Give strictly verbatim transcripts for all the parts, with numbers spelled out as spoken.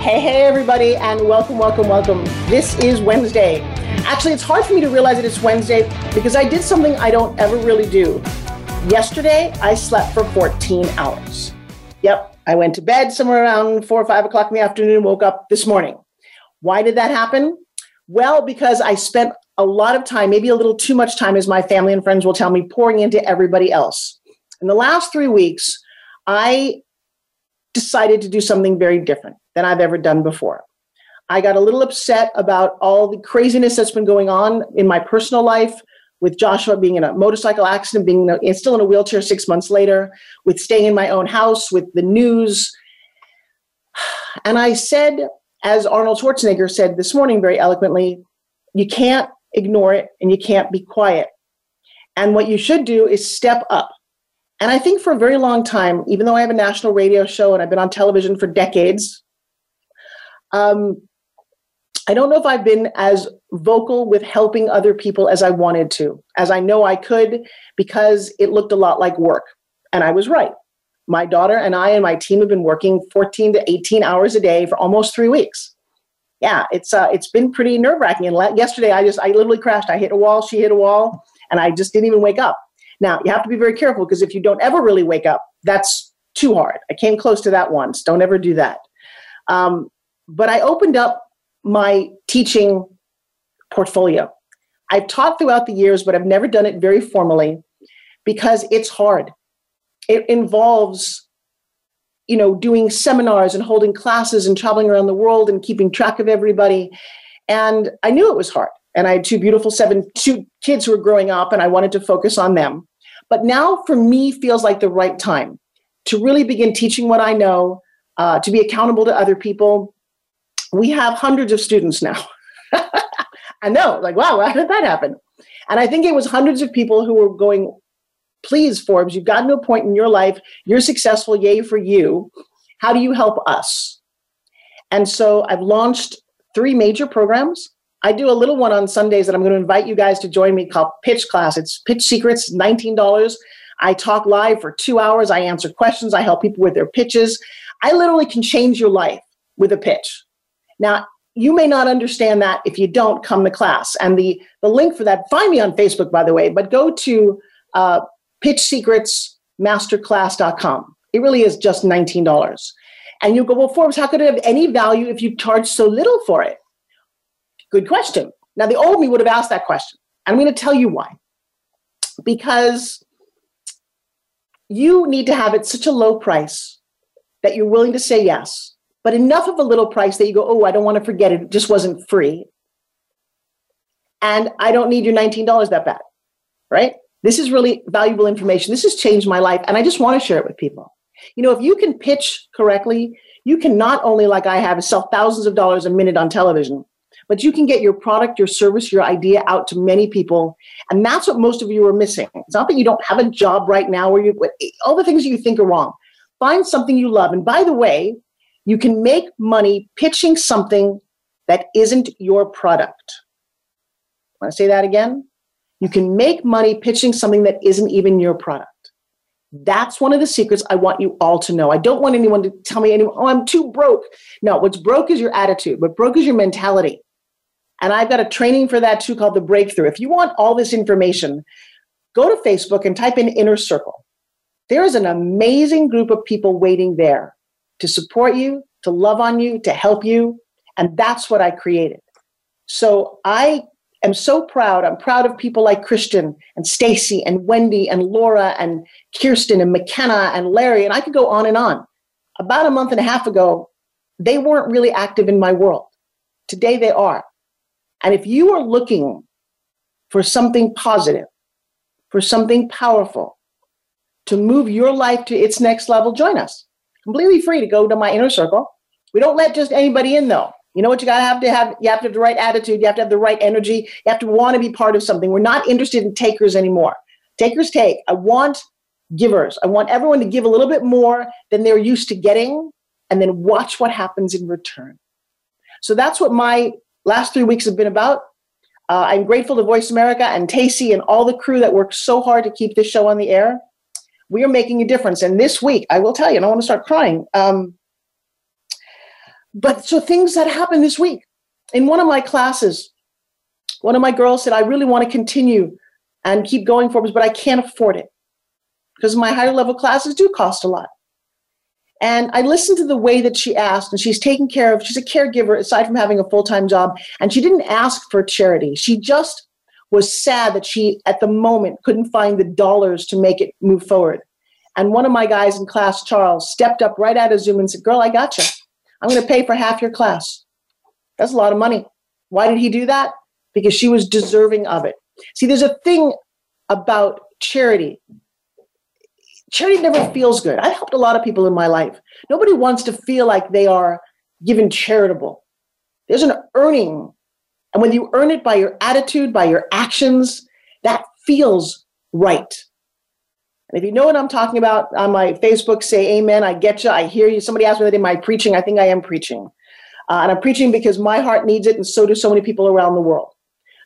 Hey, hey, everybody, and welcome, welcome, welcome. This is Wednesday. Actually, it's hard for me to realize that it's Wednesday because I did something I don't ever really do. Yesterday, I slept for fourteen hours. Yep. I went to bed somewhere around four or five o'clock in the afternoon, woke up this morning. Why did that happen? Well, because I spent a lot of time, maybe a little too much time, as my family and friends will tell me, pouring into everybody else. In the last three weeks, I decided to do something very different than I've ever done before. I got a little upset about all the craziness that's been going on in my personal life, with Joshua being in a motorcycle accident, being in a, still in a wheelchair six months later, with staying in my own house, with the news. And I said, as Arnold Schwarzenegger said this morning very eloquently, you can't ignore it and you can't be quiet. And what you should do is step up. And I think for a very long time, even though I have a national radio show and I've been on television for decades, um, I don't know if I've been as vocal with helping other people as I wanted to, as I know I could, because it looked a lot like work. And I was right. My daughter and I and my team have been working fourteen to eighteen hours a day for almost three weeks. Yeah, it's uh, it's been pretty nerve-wracking. And la- yesterday, I just I literally crashed. I hit a wall, she hit a wall, and I just didn't even wake up. Now, you have to be very careful, because if you don't ever really wake up, that's too hard. I came close to that once. Don't ever do that. Um, but I opened up my teaching portfolio. I've taught throughout the years, but I've never done it very formally because it's hard. It involves, you know, doing seminars and holding classes and traveling around the world and keeping track of everybody. And I knew it was hard. And I had two beautiful seven, two kids who were growing up, and I wanted to focus on them. But now for me feels like the right time to really begin teaching what I know, uh, to be accountable to other people. We have hundreds of students now. I know, like, wow, how did that happen? And I think it was hundreds of people who were going, please, Forbes, you've gotten to a point in your life, you're successful, yay for you. How do you help us? And so I've launched three major programs. I do a little one on Sundays that I'm going to invite you guys to join me called Pitch Class. It's Pitch Secrets, nineteen dollars. I talk live for two hours. I answer questions. I help people with their pitches. I literally can change your life with a pitch. Now, you may not understand that if you don't come to class. And the, the link for that, find me on Facebook, by the way, but go to uh, pitch secrets masterclass dot com. It really is just nineteen dollars. And you go, well, Forbes, how could it have any value if you charge so little for it? Good question. Now, the old me would have asked that question. I'm going to tell you why. Because you need to have it such a low price that you're willing to say yes, but enough of a little price that you go, oh, I don't want to forget it. It just wasn't free. And I don't need your nineteen dollars that bad, right? This is really valuable information. This has changed my life, and I just want to share it with people. You know, if you can pitch correctly, you can not only, like I have, sell thousands of dollars a minute on television, but you can get your product, your service, your idea out to many people. And that's what most of you are missing. It's not that you don't have a job right now or you, all the things you think are wrong. Find something you love. And by the way, you can make money pitching something that isn't your product. Want to say that again? You can make money pitching something that isn't even your product. That's one of the secrets I want you all to know. I don't want anyone to tell me, anyone, oh, I'm too broke. No, what's broke is your attitude. What broke is your mentality. And I've got a training for that too called The Breakthrough. If you want all this information, go to Facebook and type in Inner Circle. There is an amazing group of people waiting there to support you, to love on you, to help you. And that's what I created. So I am so proud. I'm proud of people like Christian and Stacy and Wendy and Laura and Kirsten and McKenna and Larry. And I could go on and on. About a month and a half ago, they weren't really active in my world. Today they are. And if you are looking for something positive, for something powerful, to move your life to its next level, join us. Completely free to go to my Inner Circle. We don't let just anybody in, though. You know what you got to have to have? You have to have the right attitude. You have to have the right energy. You have to want to be part of something. We're not interested in takers anymore. Takers take. I want givers. I want everyone to give a little bit more than they're used to getting, and then watch what happens in return. So that's what my last three weeks have been about. Uh, I'm grateful to Voice America and Tacey and all the crew that worked so hard to keep this show on the air. We are making a difference. And this week, I will tell you, and I want to start crying. Um, but so things that happened this week. In one of my classes, one of my girls said, I really want to continue and keep going for this, but I can't afford it because my higher level classes do cost a lot. And I listened to the way that she asked, and she's taking care of, she's a caregiver aside from having a full-time job, and she didn't ask for charity. She just was sad that she, at the moment, couldn't find the dollars to make it move forward. And one of my guys in class, Charles, stepped up right out of Zoom and said, girl, I got you. I'm going to pay for half your class. That's a lot of money. Why did he do that? Because she was deserving of it. See, there's a thing about charity. Charity never feels good. I've helped a lot of people in my life. Nobody wants to feel like they are given charitable. There's an earning. And when you earn it by your attitude, by your actions, that feels right. And if you know what I'm talking about, on my Facebook, say amen. I get you. I hear you. Somebody asked me that in my preaching. I think I am preaching. Uh, and I'm preaching because my heart needs it, and so do so many people around the world.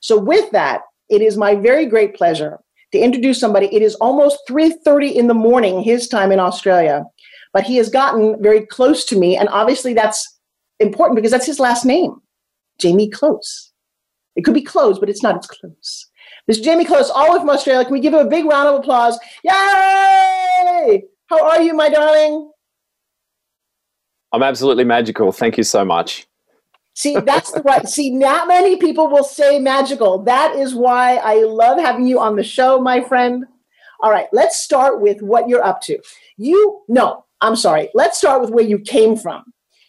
So with that, it is my very great pleasure to introduce somebody. It is almost three thirty in the morning, his time in Australia, but he has gotten very close to me. And obviously that's important because that's his last name, Jamie Close. It could be Close, but it's not. It's Close. Mister Jamie Close, all the way from Australia. Can we give him a big round of applause? Yay! How are you, my darling? I'm absolutely magical. Thank you so much. See, that's the right. See, not many people will say magical. That is why I love having you on the show, my friend. All right, let's start with what you're up to. You, no, I'm sorry. Let's start with where you came from.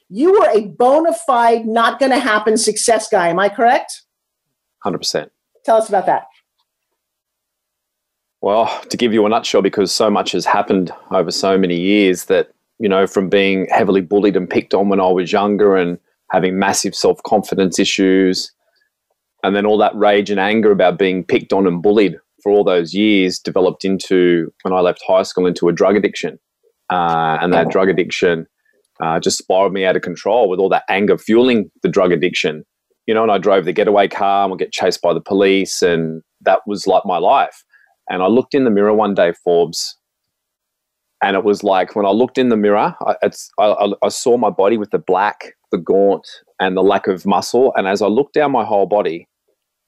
You were a bona fide, not going to happen success guy. Am I correct? one hundred percent. Tell us about that. Well, to give you a nutshell, because so much has happened over so many years that, you know, from being heavily bullied and picked on when I was younger and having massive self-confidence issues, and then all that rage and anger about being picked on and bullied for all those years developed into, when I left high school, into a drug addiction. Uh, and that drug addiction uh, just spiraled me out of control with all that anger fueling the drug addiction. You know, and I drove the getaway car and would get chased by the police, and that was like my life. And I looked in the mirror one day, Forbes, and it was like when I looked in the mirror, I, it's, I, I saw my body with the black, the gaunt, and the lack of muscle. And as I looked down my whole body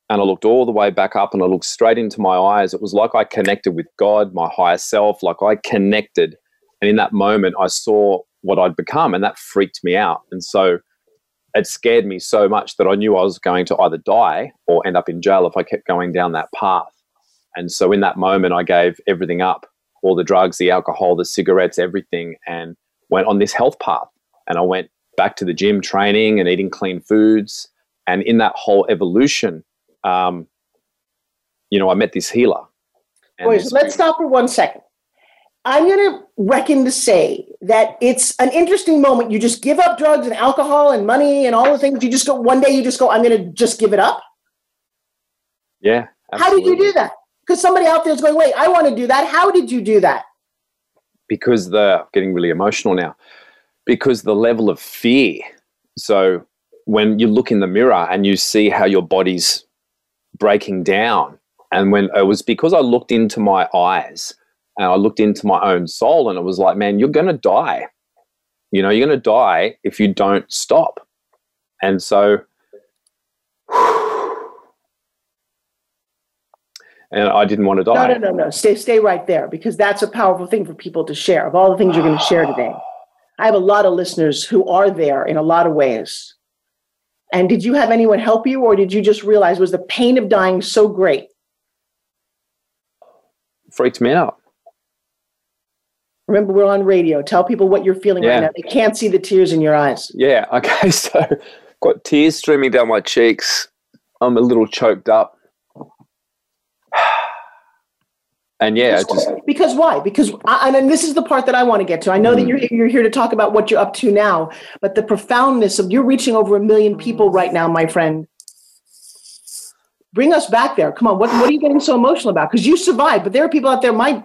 and I looked all the way back up and I looked straight into my eyes, it was like I connected with God, my higher self, like I connected. And in that moment, I saw what I'd become, and that freaked me out. And so it scared me so much that I knew I was going to either die or end up in jail if I kept going down that path. And so in that moment, I gave everything up, all the drugs, the alcohol, the cigarettes, everything, and went on this health path. And I went back to the gym, training and eating clean foods. And in that whole evolution, um, you know, I met this healer. Wait, this let's stop for one second. I'm going to reckon to say that it's an interesting moment. You just give up drugs and alcohol and money and all the things. You just go, one day you just go, I'm going to just give it up. Yeah. Absolutely. How did you do that? Because somebody out there is going, wait, I want to do that. How did you do that? Because the, I'm getting really emotional now, because the level of fear. So when you look in the mirror and you see how your body's breaking down. And when it was because I looked into my eyes, and I looked into my own soul, and it was like, man, you're going to die. You know, you're going to die if you don't stop. And so, and I didn't want to die. No, no, no, no. Stay, stay right there, because that's a powerful thing for people to share. Of all the things you're going to share today, I have a lot of listeners who are there in a lot of ways. And did you have anyone help you, or did you just realize, was the pain of dying so great? It freaked me out. Remember, we're on radio. Tell people what you're feeling yeah. right now. They can't see the tears in your eyes. Yeah. Okay. So I've got tears streaming down my cheeks. I'm a little choked up. And yeah, because, just, because why? Because I, and then this is the part that I want to get to. I know mm-hmm. that you're you're here to talk about what you're up to now, but the profoundness of you're reaching over a million people right now, my friend. Bring us back there. Come on. What what are you getting so emotional about? Because you survived, but there are people out there. My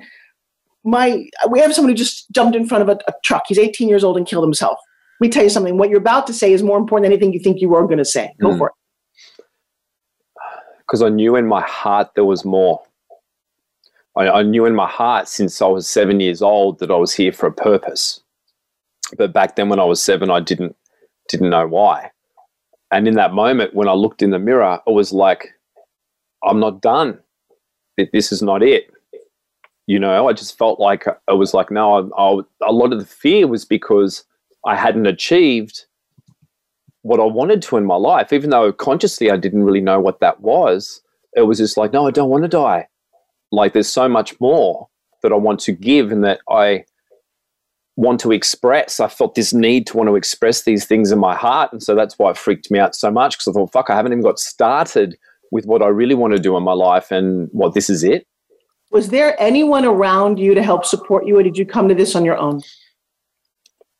my, we have someone who just jumped in front of a, a truck. He's eighteen years old and killed himself. Let me tell you something. What you're about to say is more important than anything you think you were going to say. Go mm-hmm. for it. Because I knew in my heart there was more. I, I knew in my heart since I was seven years old that I was here for a purpose. But back then when I was seven, I didn't didn't know why. And in that moment, when I looked in the mirror, I was like, I'm not done. This is not it. You know, I just felt like I was like, no, I, I, a lot of the fear was because I hadn't achieved what I wanted to in my life, even though consciously I didn't really know what that was. It was just like, no, I don't want to die. Like, there's so much more that I want to give and that I want to express. I felt this need to want to express these things in my heart. And so that's why it freaked me out so much, because I thought, fuck, I haven't even got started with what I really want to do in my life, and what, well, this is it. Was there anyone around you to help support you, or did you come to this on your own?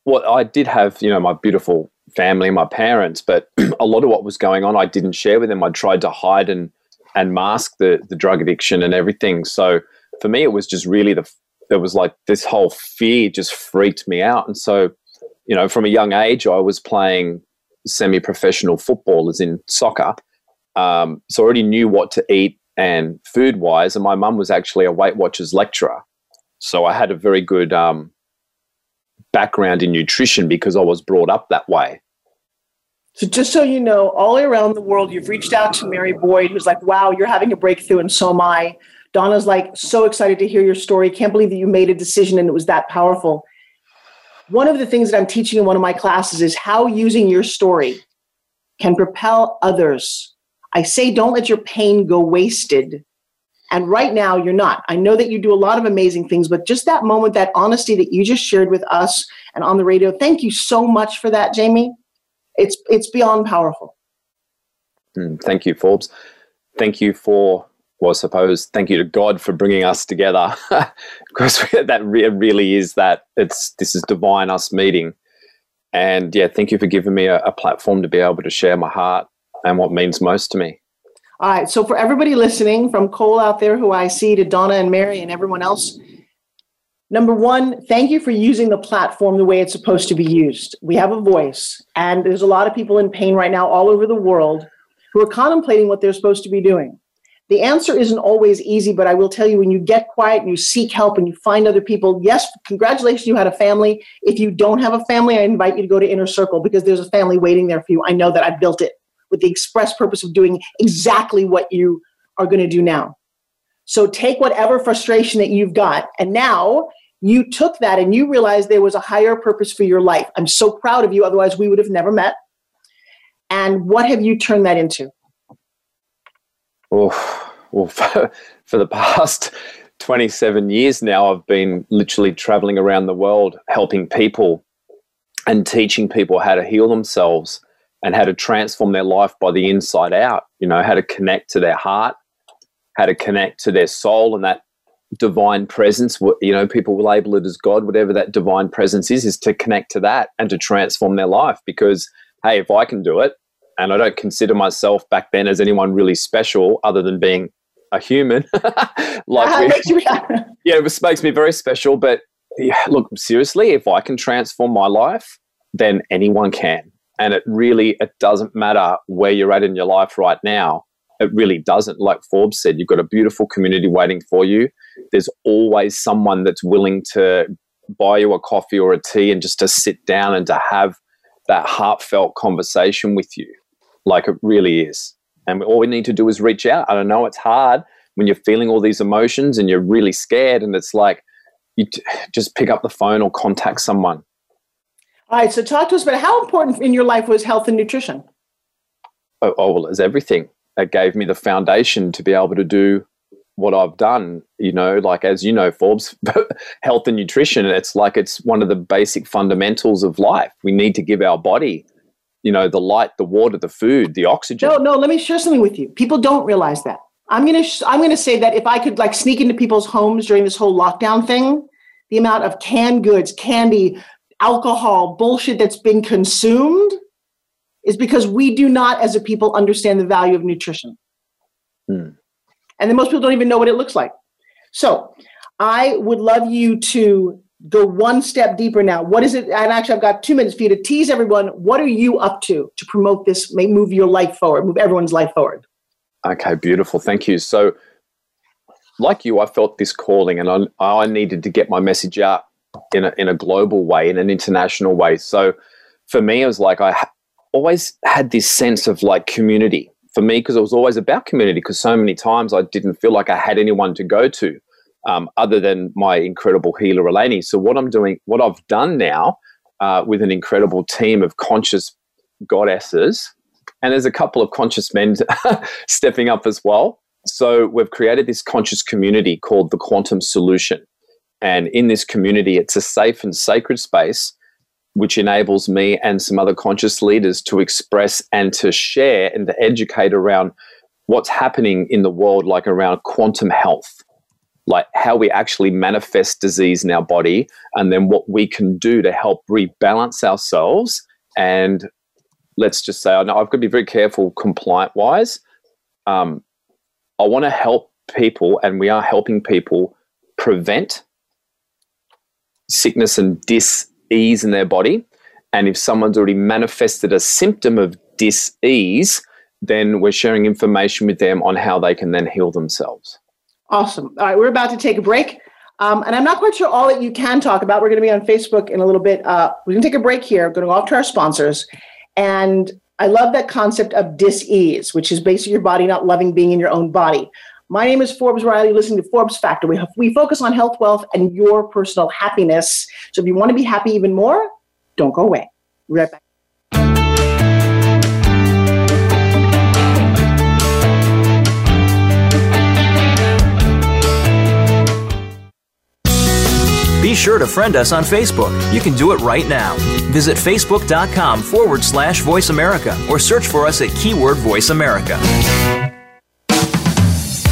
Well, I did have, you know, my beautiful family, my parents, but a lot of what was going on, I didn't share with them. I tried to hide and, and mask the, the drug addiction and everything. So for me, it was just really the, there was like this whole fear just freaked me out. And so, you know, from a young age, I was playing semi-professional football, as in soccer. Um, so I already knew what to eat and food wise. And my mum was actually a Weight Watchers lecturer. So I had a very good, um, background in nutrition because I was brought up that way. So just so you know, all around the world, you've reached out to Mary Boyd, who's like, wow, you're having a breakthrough, and so am I. Donna's like, so excited to hear your story. Can't believe that you made a decision and it was that powerful. One of the things that I'm teaching in one of my classes is how using your story can propel others. I say, don't let your pain go wasted. And right now you're not. I know that you do a lot of amazing things, but just that moment, that honesty that you just shared with us and on the radio, thank you so much for that, Jamie. It's it's beyond powerful. Mm, thank you, Forbes. Thank you for, well, I suppose, thank you to God for bringing us together. Because that re- really is that, it's this is divine, us meeting. And yeah, thank you for giving me a, a platform to be able to share my heart and what means most to me. All right, so for everybody listening, from Cole out there who I see to Donna and Mary and everyone else, number one, thank you for using the platform the way it's supposed to be used. We have a voice, and there's a lot of people in pain right now all over the world who are contemplating what they're supposed to be doing. The answer isn't always easy, but I will tell you, when you get quiet and you seek help and you find other people, yes, congratulations, you had a family. If you don't have a family, I invite you to go to Inner Circle, because there's a family waiting there for you. I know that. I built it with the express purpose of doing exactly what you are going to do now. So take whatever frustration that you've got. And now you took that and you realized there was a higher purpose for your life. I'm so proud of you. Otherwise we would have never met. And what have you turned that into? Oh, well, for, for the past twenty-seven years now, I've been literally traveling around the world, helping people and teaching people how to heal themselves and how to transform their life by the inside out, you know, how to connect to their heart, how to connect to their soul and that divine presence. You know, people will label it as God, whatever that divine presence is, is to connect to that and to transform their life. Because, hey, if I can do it, and I don't consider myself back then as anyone really special other than being a human. Like, we, yeah, it makes me very special. But yeah, look, seriously, if I can transform my life, then anyone can. And it really, it doesn't matter where you're at in your life right now. It really doesn't. Like Forbes said, you've got a beautiful community waiting for you. There's always someone that's willing to buy you a coffee or a tea and just to sit down and to have that heartfelt conversation with you. Like, it really is. And all we need to do is reach out. I don't know, it's hard when you're feeling all these emotions and you're really scared, and it's like, you t- just pick up the phone or contact someone. All right, so talk to us about how important in your life was health and nutrition? Oh, oh well, it's everything. It gave me the foundation to be able to do what I've done. You know, like, as you know, Forbes, health and nutrition, it's like it's one of the basic fundamentals of life. We need to give our body, you know, the light, the water, the food, the oxygen. No, no, let me share something with you. People don't realize that. I'm going to, sh- I'm going to say that if I could like sneak into people's homes during this whole lockdown thing, the amount of canned goods, candy, alcohol, bullshit that's been consumed is because we do not, as a people, understand the value of nutrition. Hmm. And then most people don't even know what it looks like. So I would love you to go one step deeper now. What is it? And actually, I've got two minutes for you to tease everyone. What are you up to to promote this, may move your life forward, move everyone's life forward? Okay, beautiful. Thank you. So like you, I felt this calling and I, I needed to get my message out in a, in a global way, in an international way. So for me, it was like I ha- always had this sense of like community for me, because it was always about community, because so many times I didn't feel like I had anyone to go to um, other than my incredible healer, Eleni. So what I'm doing, what I've done now uh, with an incredible team of conscious goddesses, and there's a couple of conscious men stepping up as well. So we've created this conscious community called the Quantum Solution. And in this community, it's a safe and sacred space which enables me and some other conscious leaders to express and to share and to educate around what's happening in the world, like around quantum health, like how we actually manifest disease in our body, and then what we can do to help rebalance ourselves. And let's just say, I know I've got to be very careful compliant-wise. Um, I want to help people, and we are helping people prevent sickness and dis ease in their body. And if someone's already manifested a symptom of dis-ease, then we're sharing information with them on how they can then heal themselves. Awesome. All right, we're about to take a break. Um, and I'm not quite sure all that you can talk about. We're going to be on Facebook in a little bit. Uh, we're going to take a break here. We're going to go off to our sponsors. And I love that concept of dis-ease, which is basically your body not loving being in your own body. My name is Forbes Riley. Listen to Forbes Factor. We, have, we focus on health, wealth, and your personal happiness. So if you want to be happy even more, don't go away. We'll be right back. Be sure to friend us on Facebook. You can do it right now. Visit facebook.com forward slash Voice America or search for us at keyword Voice America.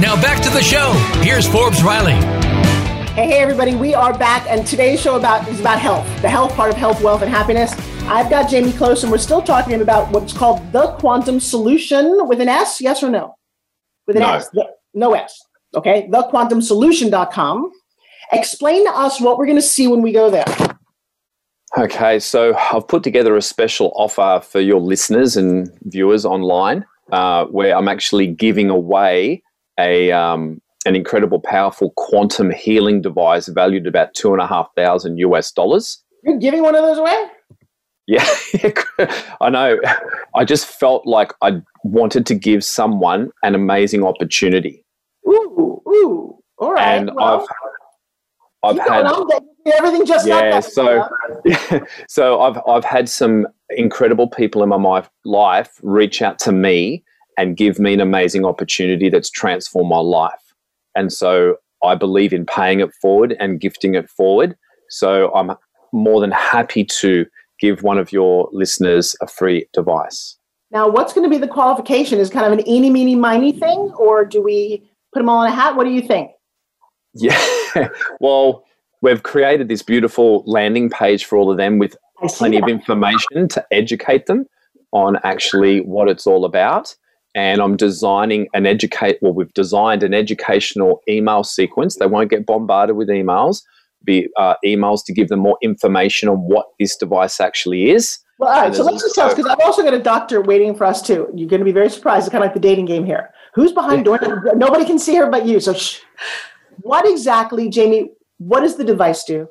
Now back to the show. Here's Forbes Riley. Hey, everybody. We are back. And today's show about is about health, the health part of health, wealth, and happiness. I've got Jamie Close, and we're still talking about what's called the Quantum Solution with an S. Yes or no? With an no. S. No S. Okay. the quantum solution dot com. Explain to us what we're going to see when we go there. Okay, so I've put together a special offer for your listeners and viewers online uh, where I'm actually giving away a um, an incredible, powerful quantum healing device valued at about two and a half thousand U S dollars. You're giving one of those away? Yeah, I know. I just felt like I wanted to give someone an amazing opportunity. Ooh, ooh, all right. And well. I've I've you had everything just yeah, like that. So, yeah, so I've I've had some incredible people in my life reach out to me and give me an amazing opportunity that's transformed my life. And so I believe in paying it forward and gifting it forward. So I'm more than happy to give one of your listeners a free device. Now, what's going to be the qualification? Is kind of an eeny, meeny, miny thing, or do we put them all in a hat? What do you think? Yeah, well, we've created this beautiful landing page for all of them with plenty that. of information to educate them on actually what it's all about. And I'm designing an educate, well, we've designed an educational email sequence. They won't get bombarded with emails, be uh, emails to give them more information on what this device actually is. Well, all right, so let's just tell us, because I've also got a doctor waiting for us too. You're going to be very surprised. It's kind of like the dating game here. Who's behind yeah. door? Nobody can see her but you, so shh. What exactly, Jamie, what does the device do?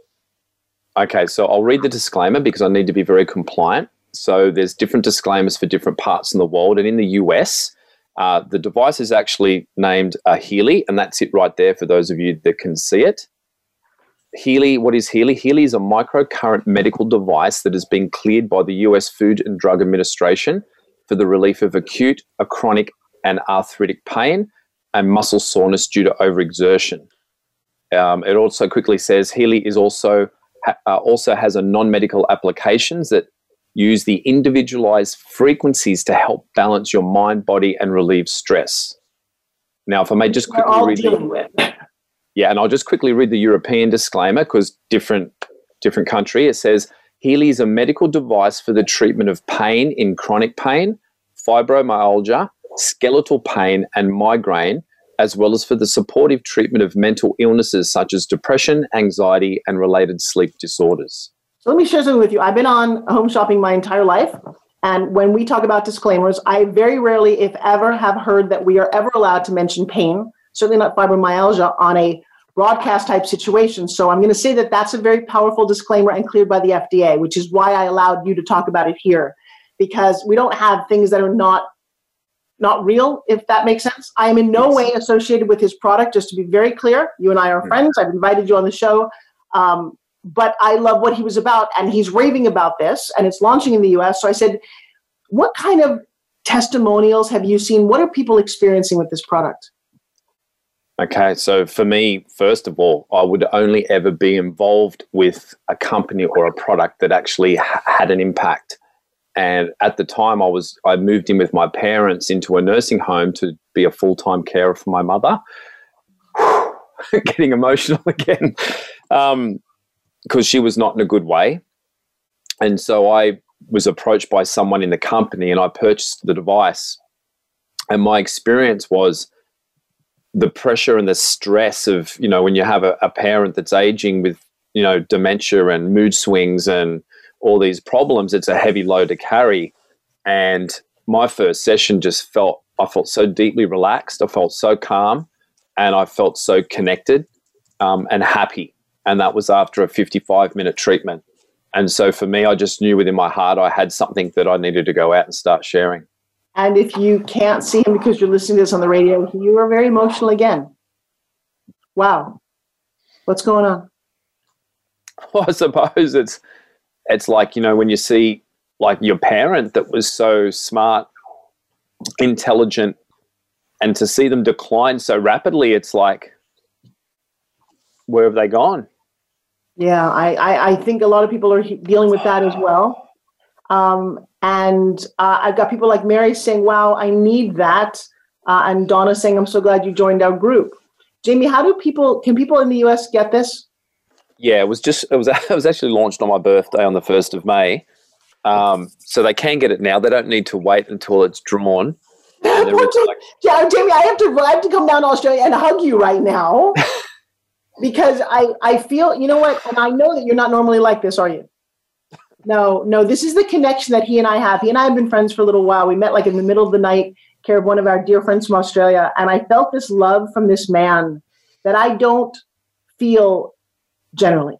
Okay, so I'll read the disclaimer because I need to be very compliant. So there's different disclaimers for different parts in the world. And in the U S, uh, the device is actually named a Healy, and that's it right there for those of you that can see it. Healy, what is Healy? Healy is a microcurrent medical device that has been cleared by the U S Food and Drug Administration for the relief of acute, a chronic, and arthritic pain and muscle soreness due to overexertion. Um, it also quickly says Healy is also ha, uh, also has a non-medical applications that use the individualized frequencies to help balance your mind, body, and relieve stress. Now, if I may just quickly read the, yeah, and I'll just quickly read the European disclaimer because different different country. It says Healy is a medical device for the treatment of pain in chronic pain, fibromyalgia, skeletal pain, and migraine, as well as for the supportive treatment of mental illnesses such as depression, anxiety, and related sleep disorders. So let me share something with you. I've been on home shopping my entire life, and when we talk about disclaimers, I very rarely, if ever, have heard that we are ever allowed to mention pain, certainly not fibromyalgia, on a broadcast-type situation. So I'm going to say that that's a very powerful disclaimer and cleared by the F D A, which is why I allowed you to talk about it here, because we don't have things that are not Not real, if that makes sense. I am in no yes. way associated with his product, just to be very clear. You and I are friends. I've invited you on the show. Um, but I love what he was about, and he's raving about this, and it's launching in the U S. So I said, what kind of testimonials have you seen? What are people experiencing with this product? Okay, so for me, first of all, I would only ever be involved with a company or a product that actually ha- had an impact. And at the time, I was I moved in with my parents into a nursing home to be a full-time carer for my mother. Getting emotional again, because um, she was not in a good way. And so I was approached by someone in the company, and I purchased the device. And my experience was the pressure and the stress of, you know, when you have a, a parent that's aging with, you know, dementia and mood swings and all these problems, it's a heavy load to carry. And my first session just felt, I felt so deeply relaxed. I felt so calm, and I felt so connected um, and happy. And that was after a fifty-five minute treatment. And so for me, I just knew within my heart, I had something that I needed to go out and start sharing. And if you can't see him because you're listening to this on the radio, you are very emotional again. Wow. What's going on? Well, I suppose it's, It's like, you know, when you see like your parent that was so smart, intelligent, and to see them decline so rapidly, it's like, where have they gone? Yeah, I, I, I think a lot of people are dealing with that as well. Um, and uh, I've got people like Mary saying, wow, I need that. Uh, and Donna's saying, I'm so glad you joined our group. Jamie, how do people, can people in the U S get this? Yeah, it was just, it was, it was actually launched on my birthday on the first of May. Um, so they can get it now. They don't need to wait until it's drawn. Jamie, like, yeah, Jamie, I have to, I have to come down to Australia and hug you right now because I, I feel, you know what? And I know that you're not normally like this, are you? No, no, this is the connection that he and I have. He and I have been friends for a little while. We met like in the middle of the night, care of one of our dear friends from Australia. And I felt this love from this man that I don't feel generally.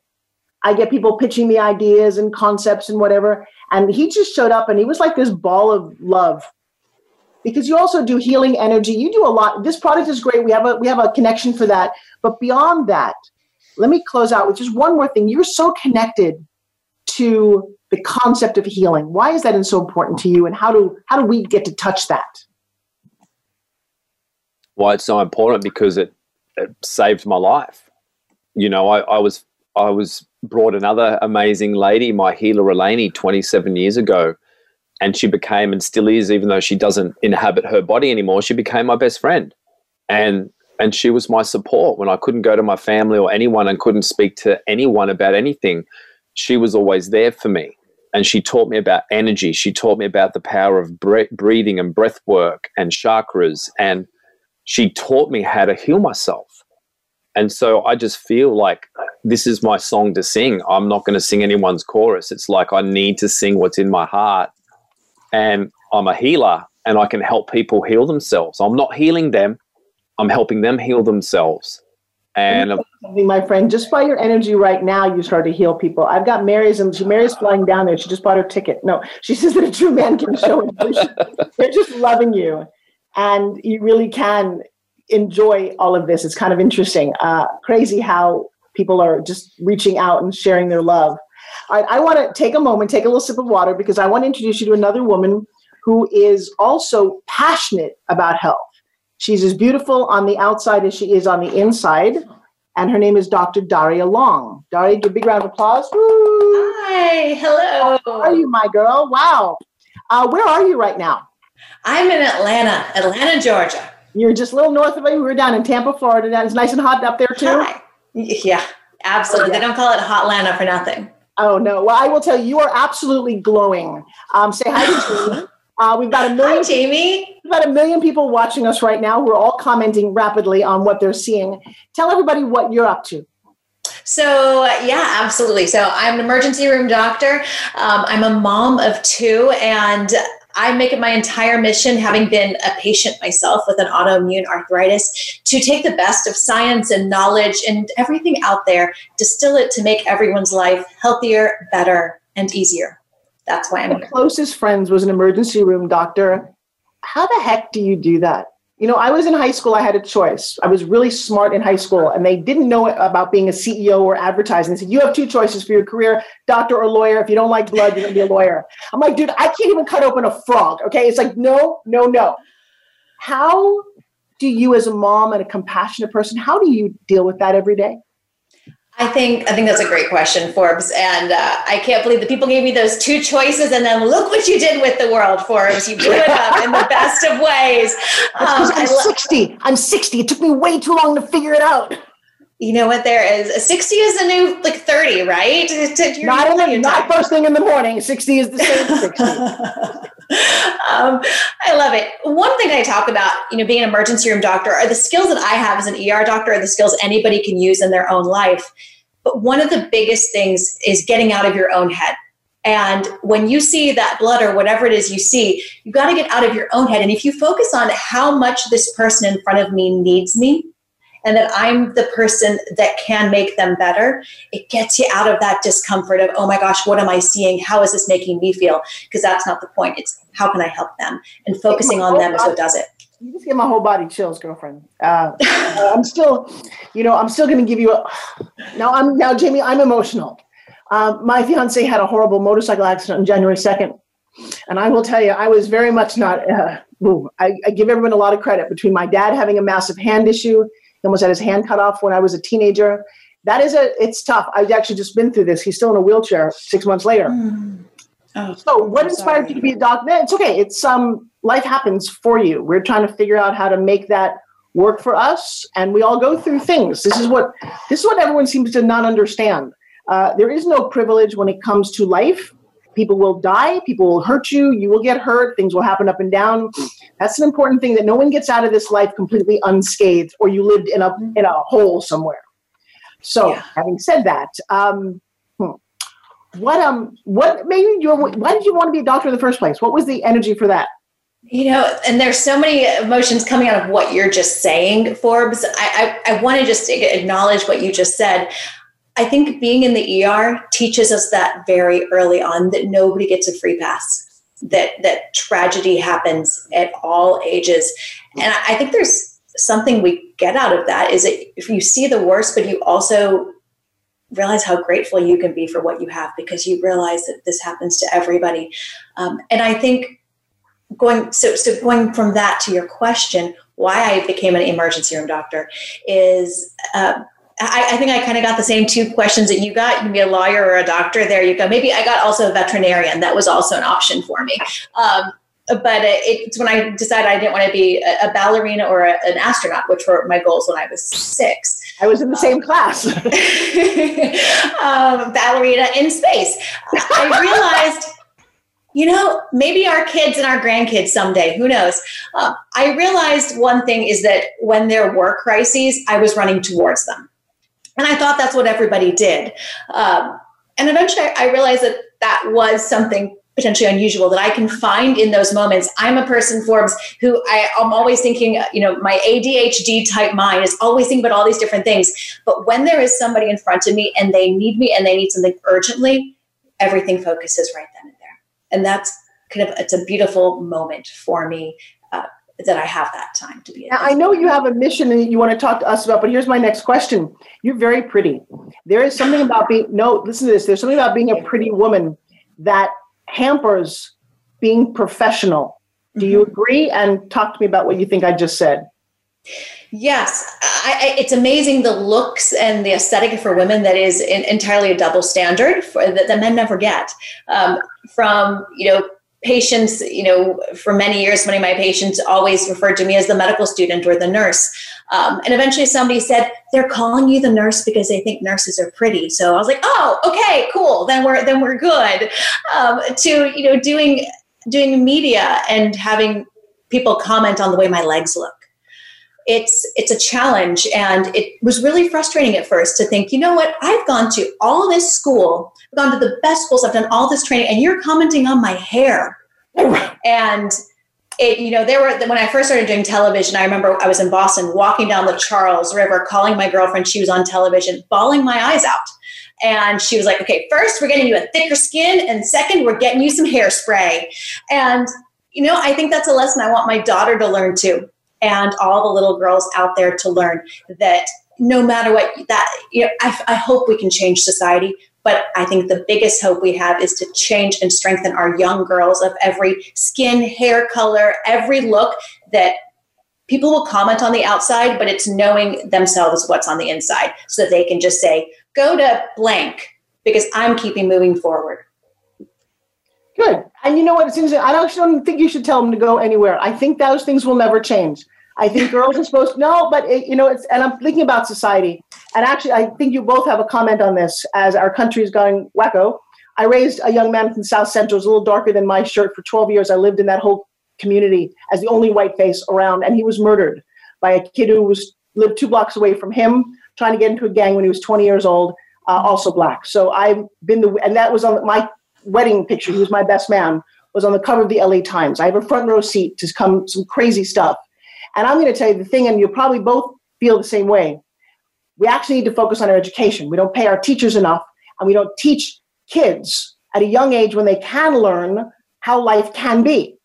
I get people pitching me ideas and concepts and whatever. And he just showed up and he was like this ball of love because you also do healing energy. You do a lot. This product is great. We have a, we have a connection for that. But beyond that, let me close out with just one more thing. You're so connected to the concept of healing. Why is that so important to you, and how do how do we get to touch that? Why it's so important because it, it saved my life. You know, I, I was I was brought another amazing lady, my healer Eleni, twenty-seven years ago, and she became and still is, even though she doesn't inhabit her body anymore, she became my best friend, and and she was my support when I couldn't go to my family or anyone and couldn't speak to anyone about anything. She was always there for me, and she taught me about energy. She taught me about the power of bre- breathing and breath work and chakras, and she taught me how to heal myself. And so I just feel like this is my song to sing. I'm not going to sing anyone's chorus. It's like I need to sing what's in my heart, and I'm a healer, and I can help people heal themselves. I'm not healing them. I'm helping them heal themselves. And something, my friend, just by your energy right now, you start to heal people. I've got Mary's, and she, Mary's flying down there. She just bought her ticket. No, she says that a true man can show emotion. They're just loving you, and you really can enjoy all of this. It's kind of interesting, uh, crazy how people are just reaching out and sharing their love. All right, I want to take a moment, take a little sip of water, because I want to introduce you to another woman who is also passionate about health. She's as beautiful on the outside as she is on the inside. And her name is Doctor Darria Long. Darria, give a big round of applause. Woo! Hi, hello. How are you, my girl? Wow. Uh, where are you right now? I'm in Atlanta, Atlanta, Georgia. You're just a little north of me. We were down in Tampa, Florida. It's nice and hot up there, too. Hi. Yeah, absolutely. Oh, yeah. They don't call it Hotlanta for nothing. Oh, no. Well, I will tell you, you are absolutely glowing. Um, say hi to Jamie. Uh, we've got a million. Hi, Jamie. We've got a million people watching us right now. We're all commenting rapidly on what they're seeing. Tell everybody what you're up to. So, yeah, absolutely. So I'm an emergency room doctor. Um, I'm a mom of two, and I make it my entire mission, having been a patient myself with an autoimmune arthritis, to take the best of science and knowledge and everything out there, distill it to make everyone's life healthier, better, and easier. That's why I'm here. My closest friends was an emergency room doctor. How the heck do you do that? You know, I was in high school. I had a choice. I was really smart in high school, and they didn't know about being a C E O or advertising. They said, you have two choices for your career, doctor or lawyer. If you don't like blood, you're going to be a lawyer. I'm like, dude, I can't even cut open a frog. Okay. It's like, no, no, no. How do you, as a mom and a compassionate person, how do you deal with that every day? I think I think that's a great question, Forbes. And uh, I can't believe that people gave me those two choices, and then look what you did with the world, Forbes. You blew it up in the best of ways. Um, I'm sixty. I'm sixty. It took me way too long to figure it out. You know what? There is sixty is a new like thirty, right? You're not really in the, not first thing in the morning. sixty is the same sixty. Um, I love it. One thing I talk about, you know, being an emergency room doctor, are the skills that I have as an E R doctor are the skills anybody can use in their own life. But one of the biggest things is getting out of your own head. And when you see that blood or whatever it is you see, you've got to get out of your own head. And if you focus on how much this person in front of me needs me, and that I'm the person that can make them better, it gets you out of that discomfort of, oh my gosh, what am I seeing? How is this making me feel? Because that's not the point. It's how can I help them? And focusing on them is what does it. You just gave my whole body chills, girlfriend. Uh, I'm still, you know, I'm still going to give you a, now I'm, now Jamie, I'm emotional. Uh, my fiance had a horrible motorcycle accident on January second. And I will tell you, I was very much not, uh, ooh, I, I give everyone a lot of credit between my dad having a massive hand issue. He almost had his hand cut off when I was a teenager. That is a, it's tough. I've actually just been through this. He's still in a wheelchair six months later. Mm. Oh, so what I'm inspired sorry. you to be a doctor? It's okay. It's um, life happens for you. We're trying to figure out how to make that work for us, and we all go through things. This is what this is what everyone seems to not understand. Uh, there is no privilege when it comes to life. People will die. People will hurt you. You will get hurt. Things will happen up and down. That's an important thing, that no one gets out of this life completely unscathed, or you lived in a in a hole somewhere. So, yeah. Having said that, um, hmm, what um what made you? Why did you want to be a doctor in the first place? What was the energy for that? You know, and there's so many emotions coming out of what you're just saying, Forbes. I I, I want to just acknowledge what you just said. I think being in the E R teaches us that very early on, that nobody gets a free pass, that that tragedy happens at all ages. And I think there's something we get out of that is that if you see the worst, but you also realize how grateful you can be for what you have, because you realize that this happens to everybody. Um, and I think going so so going from that to your question, why I became an emergency room doctor is uh, I, I think I kind of got the same two questions that you got. You can be a lawyer or a doctor. There you go. Maybe I got also a veterinarian. That was also an option for me. Um, but it, it's when I decided I didn't want to be a, a ballerina or a, an astronaut, which were my goals when I was six. I was in the um, same class. um, ballerina in space. I realized... You know, maybe our kids and our grandkids someday, who knows? Uh, I realized one thing is that when there were crises, I was running towards them. And I thought that's what everybody did. Um, and eventually I realized that that was something potentially unusual that I can find in those moments. I'm a person, Forbes, who I, I'm always thinking, you know, my A D H D type mind is always thinking about all these different things. But when there is somebody in front of me and they need me and they need something urgently, everything focuses right then. And that's kind of, it's a beautiful moment for me uh, that I have that time to be. Now, I know you have a mission that you want to talk to us about, but here's my next question. You're very pretty. There is something about being, no, listen to this. There's something about being a pretty woman that hampers being professional. Do you agree? And talk to me about what you think I just said. Yes. I, I, it's amazing the looks and the aesthetic for women that is in, entirely a double standard for, that, that men never get. Um, from, you know, patients, you know, for many years, many of my patients always referred to me as the medical student or the nurse. Um, and eventually somebody said, they're calling you the nurse because they think nurses are pretty. So I was like, oh, okay, cool. Then we're, then we're good. Um, to, you know, doing, doing media and having people comment on the way my legs look. It's it's a challenge, and it was really frustrating at first to think, you know what, I've gone to all this school, I've gone to the best schools, I've done all this training, and you're commenting on my hair. And it, you know, there were when I first started doing television, I remember I was in Boston, walking down the Charles River, calling my girlfriend, she was on television, bawling my eyes out. And she was like, okay, first we're getting you a thicker skin, and second we're getting you some hairspray. And, you know, I think that's a lesson I want my daughter to learn too. And all the little girls out there to learn that no matter what, that you know, I, I hope we can change society. But I think the biggest hope we have is to change and strengthen our young girls of every skin, hair color, every look, that people will comment on the outside, but it's knowing themselves what's on the inside so that they can just say, go to blank, because I'm keeping moving forward. Good. And you know what? It's interesting. I don't, I don't think you should tell them to go anywhere. I think those things will never change. I think girls are supposed to, no, but it, you know, it's, and I'm thinking about society. And actually, I think you both have a comment on this as our country is going wacko. I raised a young man from South Central, was a little darker than my shirt. For twelve years, I lived in that whole community as the only white face around. And he was murdered by a kid who was lived two blocks away from him, trying to get into a gang when he was twenty years old, uh, also black. So I've been the, and that was on my wedding picture, he was my best man, was on the cover of the L A Times. I have a front row seat to come some crazy stuff. And I'm going to tell you the thing, and you'll probably both feel the same way. We actually need to focus on our education. We don't pay our teachers enough, and we don't teach kids at a young age when they can learn how life can be.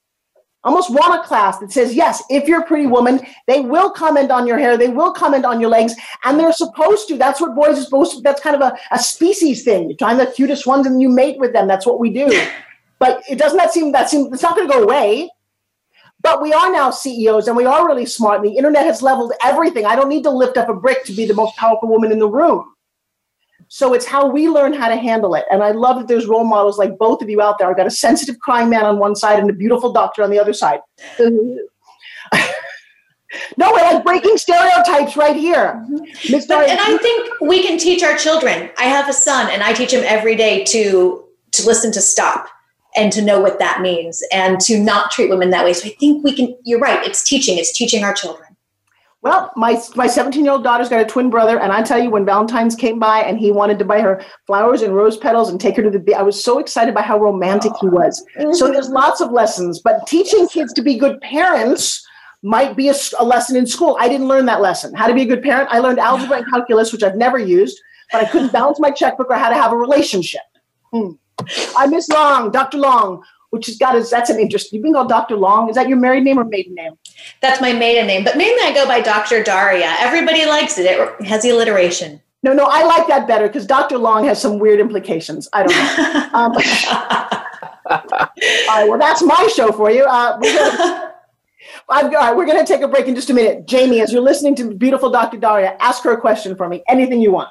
I almost want a class that says, yes, if you're a pretty woman, they will comment on your hair, they will comment on your legs, and they're supposed to. That's what boys are supposed to. That's kind of a, a species thing. You find the cutest ones and you mate with them. That's what we do. But it doesn't that seem, that seem, it's not going to go away. But we are now C E Os, and we are really smart, and the internet has leveled everything. I don't need to lift up a brick to be the most powerful woman in the room. So it's how we learn how to handle it. And I love that there's role models like both of you out there. I've got a sensitive crying man on one side and a beautiful doctor on the other side. No, we're like breaking stereotypes right here. But, Dar- and I think we can teach our children. I have a son and I teach him every day to, to listen, to stop, and to know what that means, and to not treat women that way. So I think we can, you're right. It's teaching. It's teaching our children. Well, my my seventeen-year-old daughter's got a twin brother, and I tell you, when Valentine's came by and he wanted to buy her flowers and rose petals and take her to the beach, I was so excited by how romantic oh. he was. So there's lots of lessons, but teaching yes. kids to be good parents might be a, a lesson in school. I didn't learn that lesson. How to be a good parent, I learned algebra and calculus, which I've never used, but I couldn't balance my checkbook or how to have a relationship. Hmm. I miss Long, Doctor Long, which has got us, that's an interesting, you've been called Doctor Long. Is that your married name or maiden name? That's my maiden name, but mainly I go by Doctor Darria. Everybody likes it. It has the alliteration. No, no, I like that better because Doctor Long has some weird implications. I don't know. um, all right, well, that's my show for you. Uh, we're gonna, I've, all right, we're going to take a break in just a minute. Jamie, as you're listening to beautiful Doctor Darria, ask her a question for me, anything you want.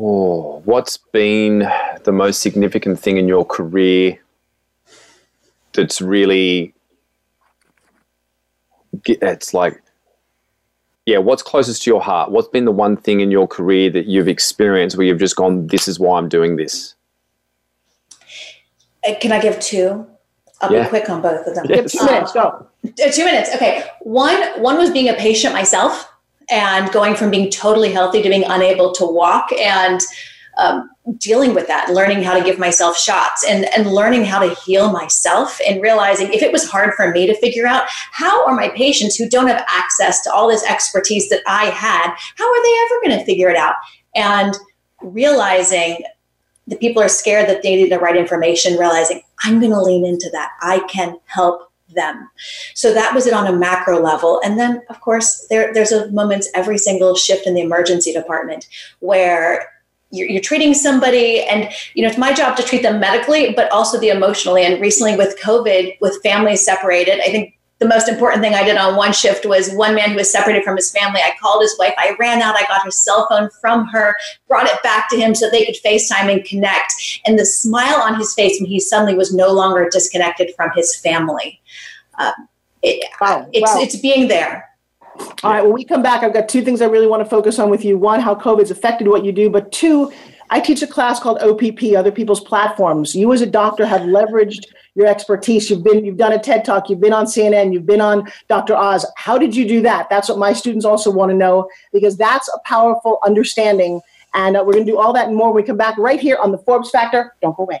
Oh, what's been the most significant thing in your career that's really, it's like, yeah, what's closest to your heart? What's been the one thing in your career that you've experienced where you've just gone, this is why I'm doing this? Uh, can I give two? I'll yeah. be quick on both of them. Yes. Give two minutes, go. Uh, two minutes, okay. One, one was being a patient myself and going from being totally healthy to being unable to walk, and um, dealing with that, learning how to give myself shots, and, and learning how to heal myself, and realizing if it was hard for me to figure out, how are my patients who don't have access to all this expertise that I had, how are they ever going to figure it out? And realizing that people are scared that they need the right information, realizing I'm going to lean into that. I can help them. So that was it on a macro level. And then of course there, there's a moments every single shift in the emergency department where You're, you're treating somebody, and you know it's my job to treat them medically, but also the emotionally. And recently with COVID, with families separated, I think the most important thing I did on one shift was one man who was separated from his family. I called his wife. I ran out. I got her cell phone from her, brought it back to him so they could FaceTime and connect. And the smile on his face when he suddenly was no longer disconnected from his family. Uh, it, wow. It's, wow. it's being there. All right, when we come back, I've got two things I really want to focus on with you. One, how COVID's affected what you do. But two, I teach a class called O P P, Other People's Platforms. You as a doctor have leveraged your expertise. You've been, you've done a TED Talk. You've been on C N N. You've been on Doctor Oz. How did you do that? That's what my students also want to know, because that's a powerful understanding. And uh, we're going to do all that and more when we come back right here on The Forbes Factor. Don't go away.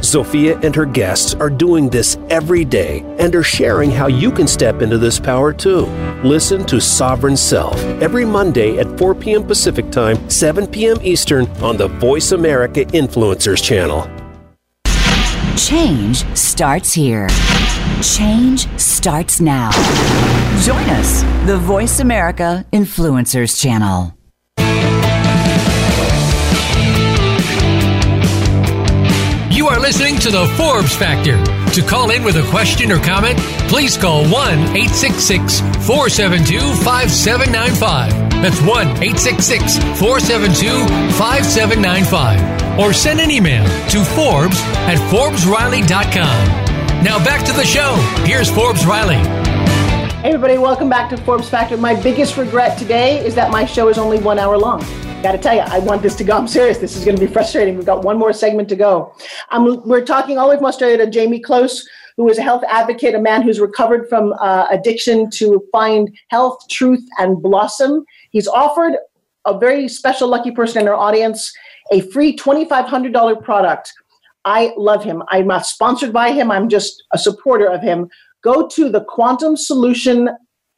Sophia and her guests are doing this every day and are sharing how you can step into this power too. Listen to Sovereign Self every Monday at four p.m. Pacific Time, seven p.m. Eastern on the Voice America Influencers Channel. Change starts here. Change starts now. Join us, the Voice America Influencers Channel. You are listening to the Forbes Factor. To call in with a question or comment, please call one eight six six, four seven two, five seven nine five. That's one eight six six, four seven two, five seven nine five. Or send an email to Forbes at Forbes Riley dot com. Now back to the show. Here's Forbes Riley. Hey everybody, welcome back to Forbes Factor. My biggest regret today is that my show is only one hour long. Got to tell you, I want this to go. I'm serious. This is going to be frustrating. We've got one more segment to go. Um, we're talking all the way from Australia to Jamie Close, who is a health advocate, a man who's recovered from uh, addiction to find health, truth, and blossom. He's offered a very special lucky person in our audience a free twenty-five hundred dollars product. I love him. I'm not sponsored by him. I'm just a supporter of him. Go to the quantum solution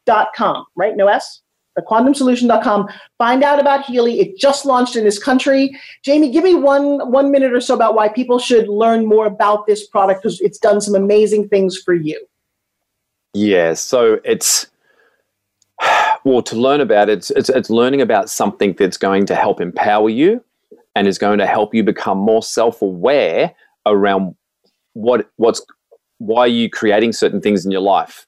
dot com, right? No S? the quantum solution dot com. Find out about Healy. It just launched in this country. Jamie, give me one one minute or so about why people should learn more about this product, because it's done some amazing things for you. Yeah, so it's, well, to learn about it, it's, it's, it's learning about something that's going to help empower you and is going to help you become more self-aware around what what's why are you creating certain things in your life.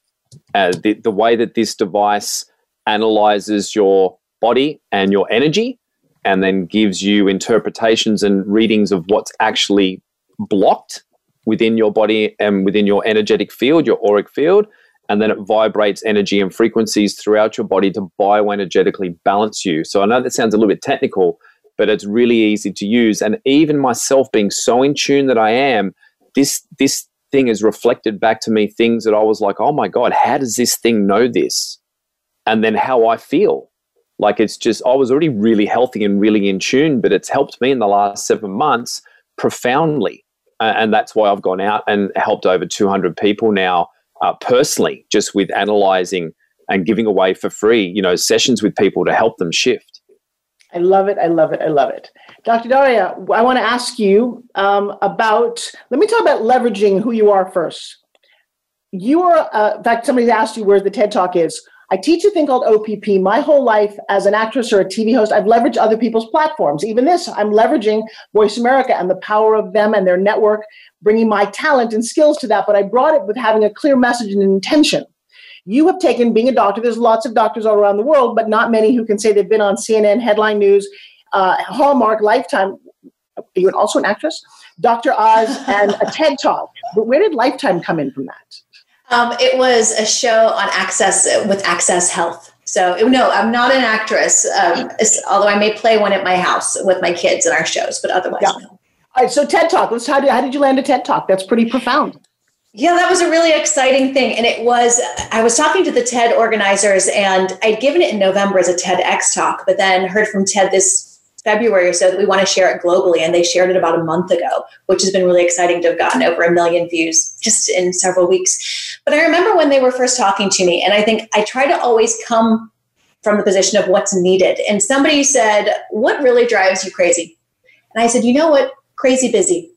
Uh, the, the way that this device analyzes your body and your energy and then gives you interpretations and readings of what's actually blocked within your body and within your energetic field, your auric field, and then it vibrates energy and frequencies throughout your body to bioenergetically balance you. So I know that sounds a little bit technical, but it's really easy to use. And even myself being so in tune that I am, this this thing has reflected back to me things that I was like, oh my God, how does this thing know this? And then how I feel. Like it's just, I was already really healthy and really in tune, but it's helped me in the last seven months profoundly. Uh, and that's why I've gone out and helped over two hundred people now uh, personally, just with analyzing and giving away for free, you know, sessions with people to help them shift. I love it. I love it. I love it. Doctor Darria, I want to ask you um, about, let me talk about leveraging who you are first. You are, uh, in fact, somebody asked you where the TED Talk is. I teach a thing called O P P. My whole life as an actress or a T V host, I've leveraged other people's platforms. Even this, I'm leveraging Voice America and the power of them and their network, bringing my talent and skills to that. But I brought it with having a clear message and intention. You have taken being a doctor. There's lots of doctors all around the world, but not many who can say they've been on C N N, Headline News, uh, Hallmark, Lifetime. You're also an actress, Doctor Oz, and a TED Talk. But where did Lifetime come in from that? Um, it was a show on Access with Access Health. So it, no, I'm not an actress. Um, although I may play one at my house with my kids in our shows, but otherwise, yeah. No. All right. So TED Talk. Let's, how did, how did you land a TED Talk? That's pretty profound. Yeah, that was a really exciting thing. And it was, I was talking to the TED organizers and I'd given it in November as a TEDx talk, but then heard from TED this February or so that we want to share it globally. And they shared it about a month ago, which has been really exciting to have gotten over a million views just in several weeks. But I remember when they were first talking to me, and I think I try to always come from the position of what's needed. And somebody said, what really drives you crazy? And I said, you know what? Crazy busy.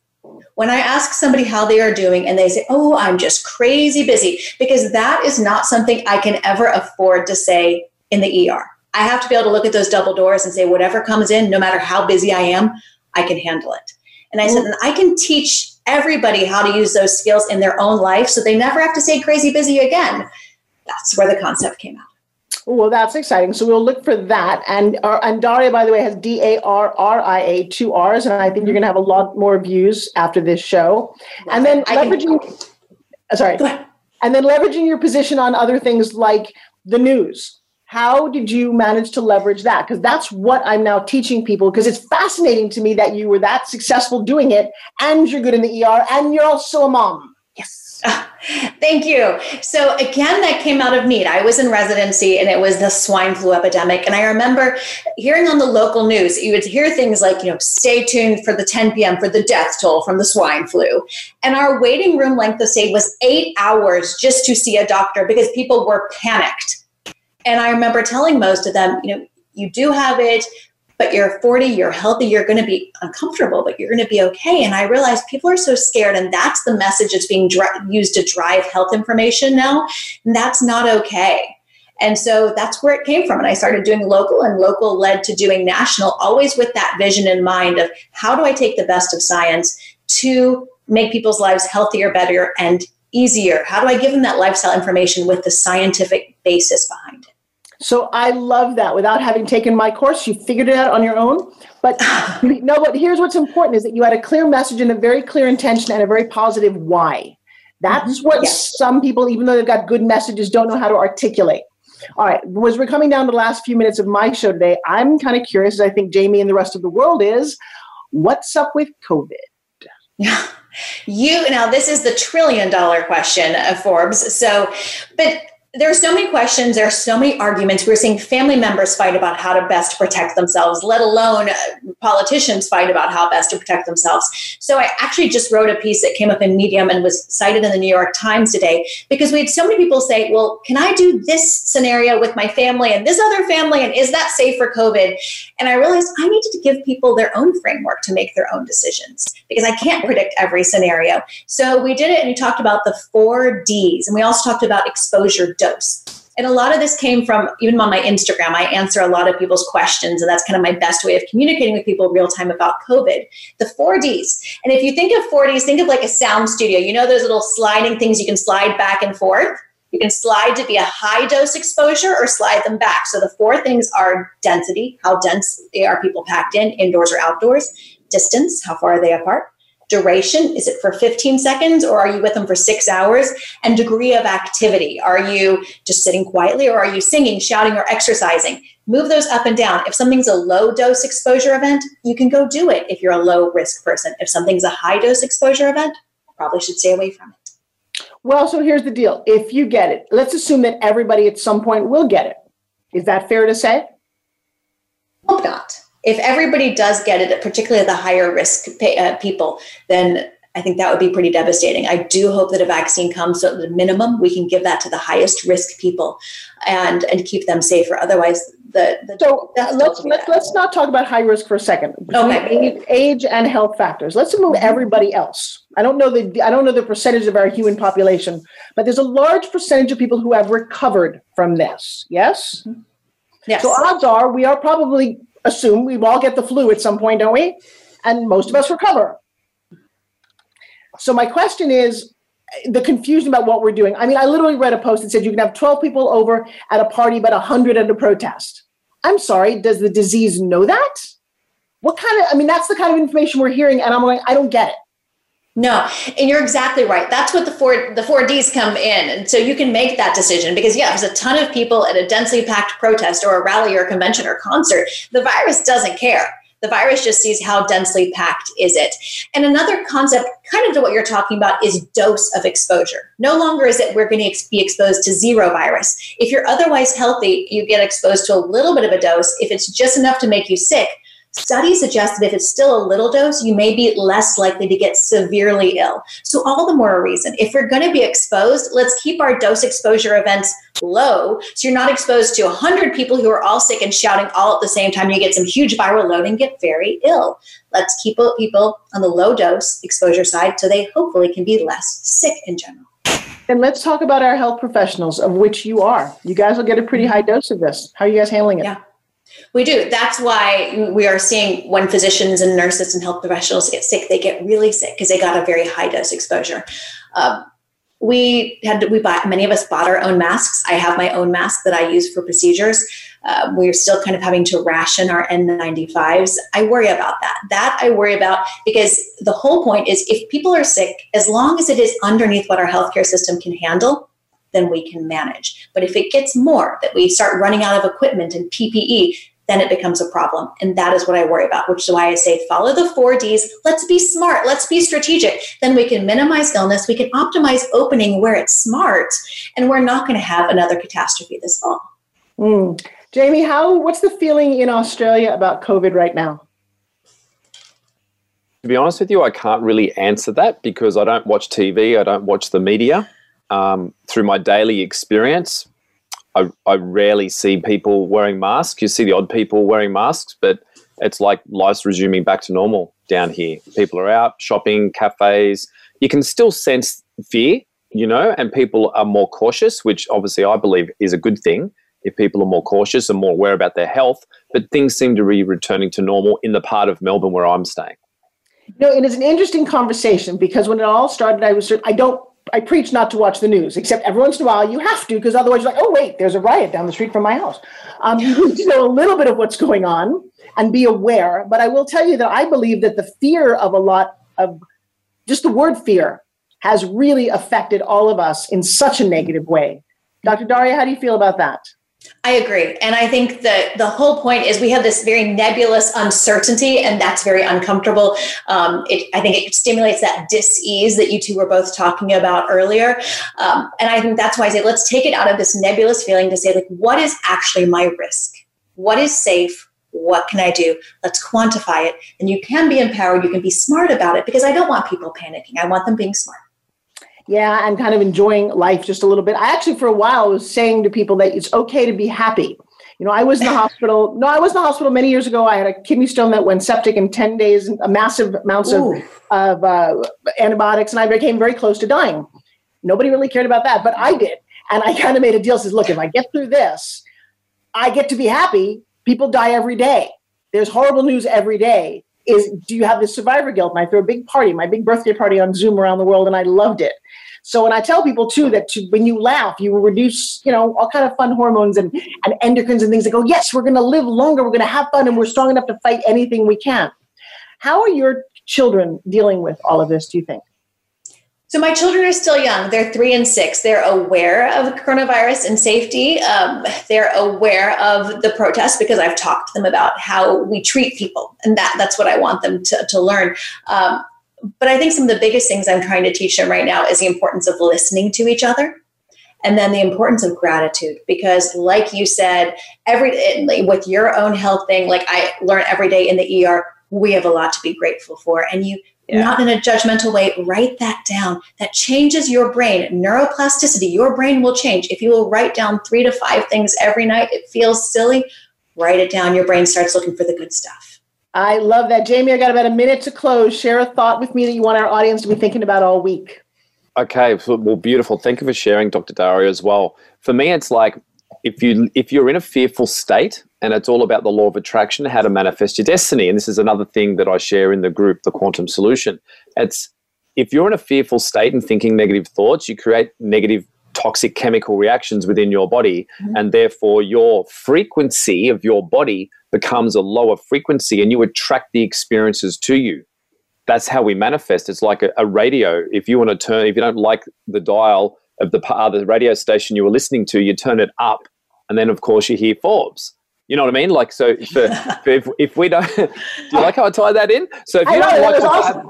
When I ask somebody how they are doing and they say, oh, I'm just crazy busy, because that is not something I can ever afford to say in the E R. I have to be able to look at those double doors and say, whatever comes in, no matter how busy I am, I can handle it. And I said, and I can teach everybody how to use those skills in their own life so they never have to say crazy busy again. That's where the concept came out. Well, that's exciting. So we'll look for that. And uh, and Darria, by the way, has D A R R I A, two R's. And I think you're going to have a lot more views after this show. And then I leveraging, can, oh, sorry. And then leveraging your position on other things like the news. How did you manage to leverage that? Because that's what I'm now teaching people, because it's fascinating to me that you were that successful doing it and you're good in the E R and you're also a mom. Yes. Oh, thank you. So again, that came out of need. I was in residency and it was the swine flu epidemic. And I remember hearing on the local news, you would hear things like, you know, stay tuned for the ten p.m. for the death toll from the swine flu. And our waiting room length of stay was eight hours just to see a doctor because people were panicked. And I remember telling most of them, you know, you do have it, but you're forty, you're healthy, you're going to be uncomfortable, but you're going to be okay. And I realize people are so scared, and that's the message that's being dri- used to drive health information now. And that's not okay. And so that's where it came from. And I started doing local, and local led to doing national, always with that vision in mind of how do I take the best of science to make people's lives healthier, better, and easier? How do I give them that lifestyle information with the scientific basis behind it? So I love that. Without having taken my course, you figured it out on your own. But no, but here's what's important is that you had a clear message and a very clear intention and a very positive why. That's mm-hmm. what yes. some people, even though they've got good messages, don't know how to articulate. All right. As we're coming down to the last few minutes of my show today, I'm kind of curious, as I think Jamie and the rest of the world is, what's up with COVID? Yeah. You, now this is the trillion dollar question of Forbes. So, but there are so many questions. There are so many arguments. We're seeing family members fight about how to best protect themselves, let alone politicians fight about how best to protect themselves. So I actually just wrote a piece that came up in Medium and was cited in the New York Times today, because we had so many people say, well, can I do this scenario with my family and this other family? And is that safe for COVID? And I realized I needed to give people their own framework to make their own decisions, because I can't predict every scenario. So we did it, and we talked about the four D's, and we also talked about exposure dose. And a lot of this came from, even on my Instagram, I answer a lot of people's questions, and that's kind of my best way of communicating with people real time about COVID. The four Ds. And if you think of four Ds, think of like a sound studio. You know those little sliding things you can slide back and forth? You can slide to be a high dose exposure or slide them back. So the four things are density, how dense they are people packed in, indoors or outdoors, distance, how far are they apart, duration, is it for fifteen seconds or are you with them for six hours? And degree of activity, are you just sitting quietly or are you singing, shouting, or exercising? Move those up and down. If something's a low dose exposure event, you can go do it if you're a low risk person. If something's a high dose exposure event, probably should stay away from it. Well, so here's the deal. If you get it, let's assume that everybody at some point will get it. Is that fair to say? Hope not. If everybody does get it, particularly the higher risk pay, uh, people, then I think that would be pretty devastating. I do hope that a vaccine comes, so at the minimum, we can give that to the highest risk people and, and keep them safer. Otherwise, the... the so let's, let's, let's not talk about high risk for a second. Okay. Age and health factors. Let's remove everybody else. I don't know the I don't know the percentage of our human population, but there's a large percentage of people who have recovered from this. Yes? Yes. So odds are we are probably... assume we all get the flu at some point, don't we? And most of us recover. So my question is the confusion about what we're doing. I mean, I literally read a post that said you can have twelve people over at a party, but one hundred at a protest. I'm sorry, does the disease know that? What kind of, I mean, that's the kind of information we're hearing, and I'm like, I don't get it. No, and you're exactly right. That's what the four the four Ds come in. And so you can make that decision because, yeah, there's a ton of people at a densely packed protest or a rally or a convention or concert. The virus doesn't care. The virus just sees how densely packed is it. And another concept kind of to what you're talking about is dose of exposure. No longer is it we're going to be exposed to zero virus. If you're otherwise healthy, you get exposed to a little bit of a dose. If it's just enough to make you sick, studies suggest that if it's still a little dose, you may be less likely to get severely ill. So all the more reason, if you're going to be exposed, let's keep our dose exposure events low. So you're not exposed to one hundred people who are all sick and shouting all at the same time. You get some huge viral load and get very ill. Let's keep people on the low dose exposure side so they hopefully can be less sick in general. And let's talk about our health professionals, of which you are. You guys will get a pretty high dose of this. How are you guys handling it? Yeah. We do. That's why we are seeing when physicians and nurses and health professionals get sick, they get really sick because they got a very high dose exposure. Um, we had to, we bought, many of us bought our own masks. I have my own mask that I use for procedures. Uh, we're still kind of having to ration our N ninety-fives. I worry about that. That I worry about because the whole point is if people are sick, as long as it is underneath what our healthcare system can handle, then we can manage. But if it gets more, that we start running out of equipment and P P E, then it becomes a problem. And that is what I worry about, which is why I say follow the four Ds. Let's be smart. Let's be strategic. Then we can minimize illness. We can optimize opening where it's smart. And we're not going to have another catastrophe this fall. Mm. Jamie, how? what's the feeling in Australia about COVID right now? To be honest with you, I can't really answer that because I don't watch T V. I don't watch the media. Um, through my daily experience, I, I rarely see people wearing masks. You see the odd people wearing masks, but it's like life's resuming back to normal down here. People are out shopping, cafes. You can still sense fear, you know, and people are more cautious, which obviously I believe is a good thing. If people are more cautious and more aware about their health, but things seem to be returning to normal in the part of Melbourne where I'm staying. No, it is an interesting conversation because when it all started, I was, I don't, I preach not to watch the news, except every once in a while you have to, because otherwise you're like, oh, wait, there's a riot down the street from my house. Um, you need to know a little bit of what's going on and be aware. But I will tell you that I believe that the fear of a lot of, just the word fear has really affected all of us in such a negative way. Doctor Darria, how do you feel about that? I agree. And I think that the whole point is we have this very nebulous uncertainty, and that's very uncomfortable. Um, it, I think it stimulates that dis-ease that you two were both talking about earlier. Um, and I think that's why I say, let's take it out of this nebulous feeling to say, like, what is actually my risk? What is safe? What can I do? Let's quantify it. And you can be empowered. You can be smart about it, because I don't want people panicking. I want them being smart. Yeah, and kind of enjoying life just a little bit. I actually, for a while, was saying to people that it's okay to be happy. You know, I was in the hospital. No, I was in the hospital many years ago. I had a kidney stone that went septic in ten days, a massive amounts Ooh. of, of uh, antibiotics, and I became very close to dying. Nobody really cared about that, but I did. And I kind of made a deal, says, look, if I get through this, I get to be happy. People die every day. There's horrible news every day. Is do you have this survivor guilt? And I threw a big party, my big birthday party on Zoom around the world, and I loved it. So when I tell people, too, that to, when you laugh, you will reduce, you know, all kind of fun hormones and, and endocrines and things that go, yes, we're going to live longer, we're going to have fun, and we're strong enough to fight anything we can. How are your children dealing with all of this, do you think? So my children are still young. They're three and six. They're aware of coronavirus and safety. Um, they're aware of the protests because I've talked to them about how we treat people. And that, that's what I want them to, to learn. Um, but I think some of the biggest things I'm trying to teach them right now is the importance of listening to each other. And then the importance of gratitude, because like you said, every with your own health thing, like I learn every day in the E R, we have a lot to be grateful for. And you Yeah. Not in a judgmental way. Write that down. That changes your brain. Neuroplasticity. Your brain will change. If you will write down three to five things every night, it feels silly. Write it down. Your brain starts looking for the good stuff. I love that. Jamie, I got about a minute to close. Share a thought with me that you want our audience to be thinking about all week. Okay. Well, beautiful. Thank you for sharing, Doctor Darria, as well. For me, it's like if you, if you're in a fearful state, and it's all about the law of attraction, how to manifest your destiny. And this is another thing that I share in the group, The Quantum Solution. It's if you're in a fearful state and thinking negative thoughts, you create negative toxic chemical reactions within your body. Mm-hmm. And therefore, your frequency of your body becomes a lower frequency and you attract the experiences to you. That's how we manifest. It's like a, a radio. If you want to turn, if you don't like the dial of the, uh, the radio station you were listening to, you turn it up. And then, of course, you hear Forbes. You know what I mean? Like, so for, for if, if we don't, do you like how I tie that in? So if you, don't like awesome.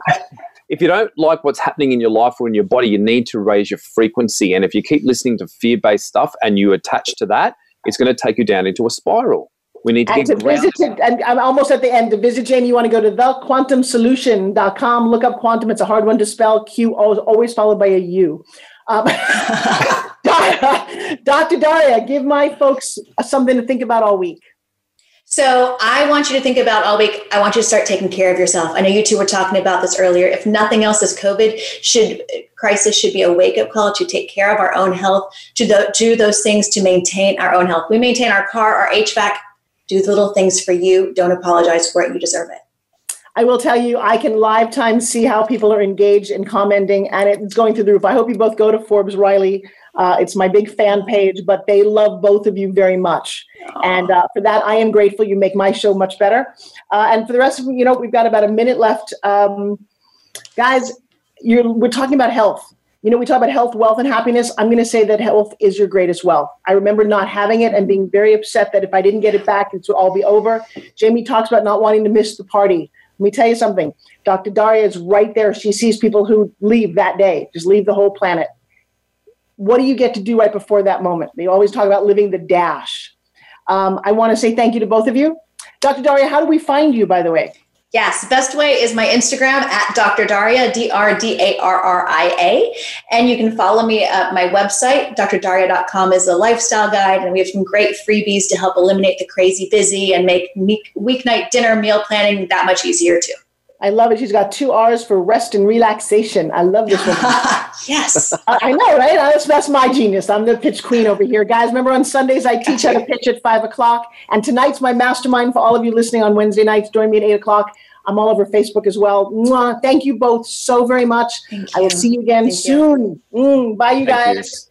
if you don't like what's happening in your life or in your body, you need to raise your frequency. And if you keep listening to fear-based stuff and you attach to that, it's going to take you down into a spiral. We need to and get to visit it, and I'm almost at the end. To visit Jamie, you want to go to the quantum solution dot com. Look up quantum. It's a hard one to spell. Q always followed by a U. Um, Doctor Darria, give my folks something to think about all week. So I want you to think about all week. I want you to start taking care of yourself. I know you two were talking about this earlier. If nothing else, this COVID should crisis should be a wake-up call to take care of our own health, to do, do those things to maintain our own health. We maintain our car, our H V A C. Do the little things for you. Don't apologize for it. You deserve it. I will tell you, I can live time see how people are engaged and commenting, and it's going through the roof. I hope you both go to Forbes Riley. Uh, it's my big fan page, but they love both of you very much. Aww. And uh, for that, I am grateful. You make my show much better. Uh, and for the rest of you, know, we've got about a minute left. Um, guys, you're, we're talking about health. You know, we talk about health, wealth, and happiness. I'm going to say that health is your greatest wealth. I remember not having it and being very upset that if I didn't get it back, it would all be over. Jamie talks about not wanting to miss the party. Let me tell you something. Doctor Darria is right there. She sees people who leave that day, just leave the whole planet. What do you get to do right before that moment? They always talk about living the dash. Um, I want to say thank you to both of you. Doctor Darria, how do we find you, by the way? Yes, best way is my Instagram at Doctor Darria, D R D A R R I A. And you can follow me at my website. Dr Darria dot com is a lifestyle guide, and we have some great freebies to help eliminate the crazy busy and make weeknight dinner meal planning that much easier too. I love it. She's got two R's for rest and relaxation. I love this one. Yes. I know, right? That's, that's my genius. I'm the pitch queen over here. Guys, remember on Sundays, I teach how to pitch at five o'clock. And tonight's my mastermind for all of you listening on Wednesday nights. Join me at eight o'clock. I'm all over Facebook as well. Mwah. Thank you both so very much. I will see you again Thank soon. You. Mm. Bye, you Thank guys. You.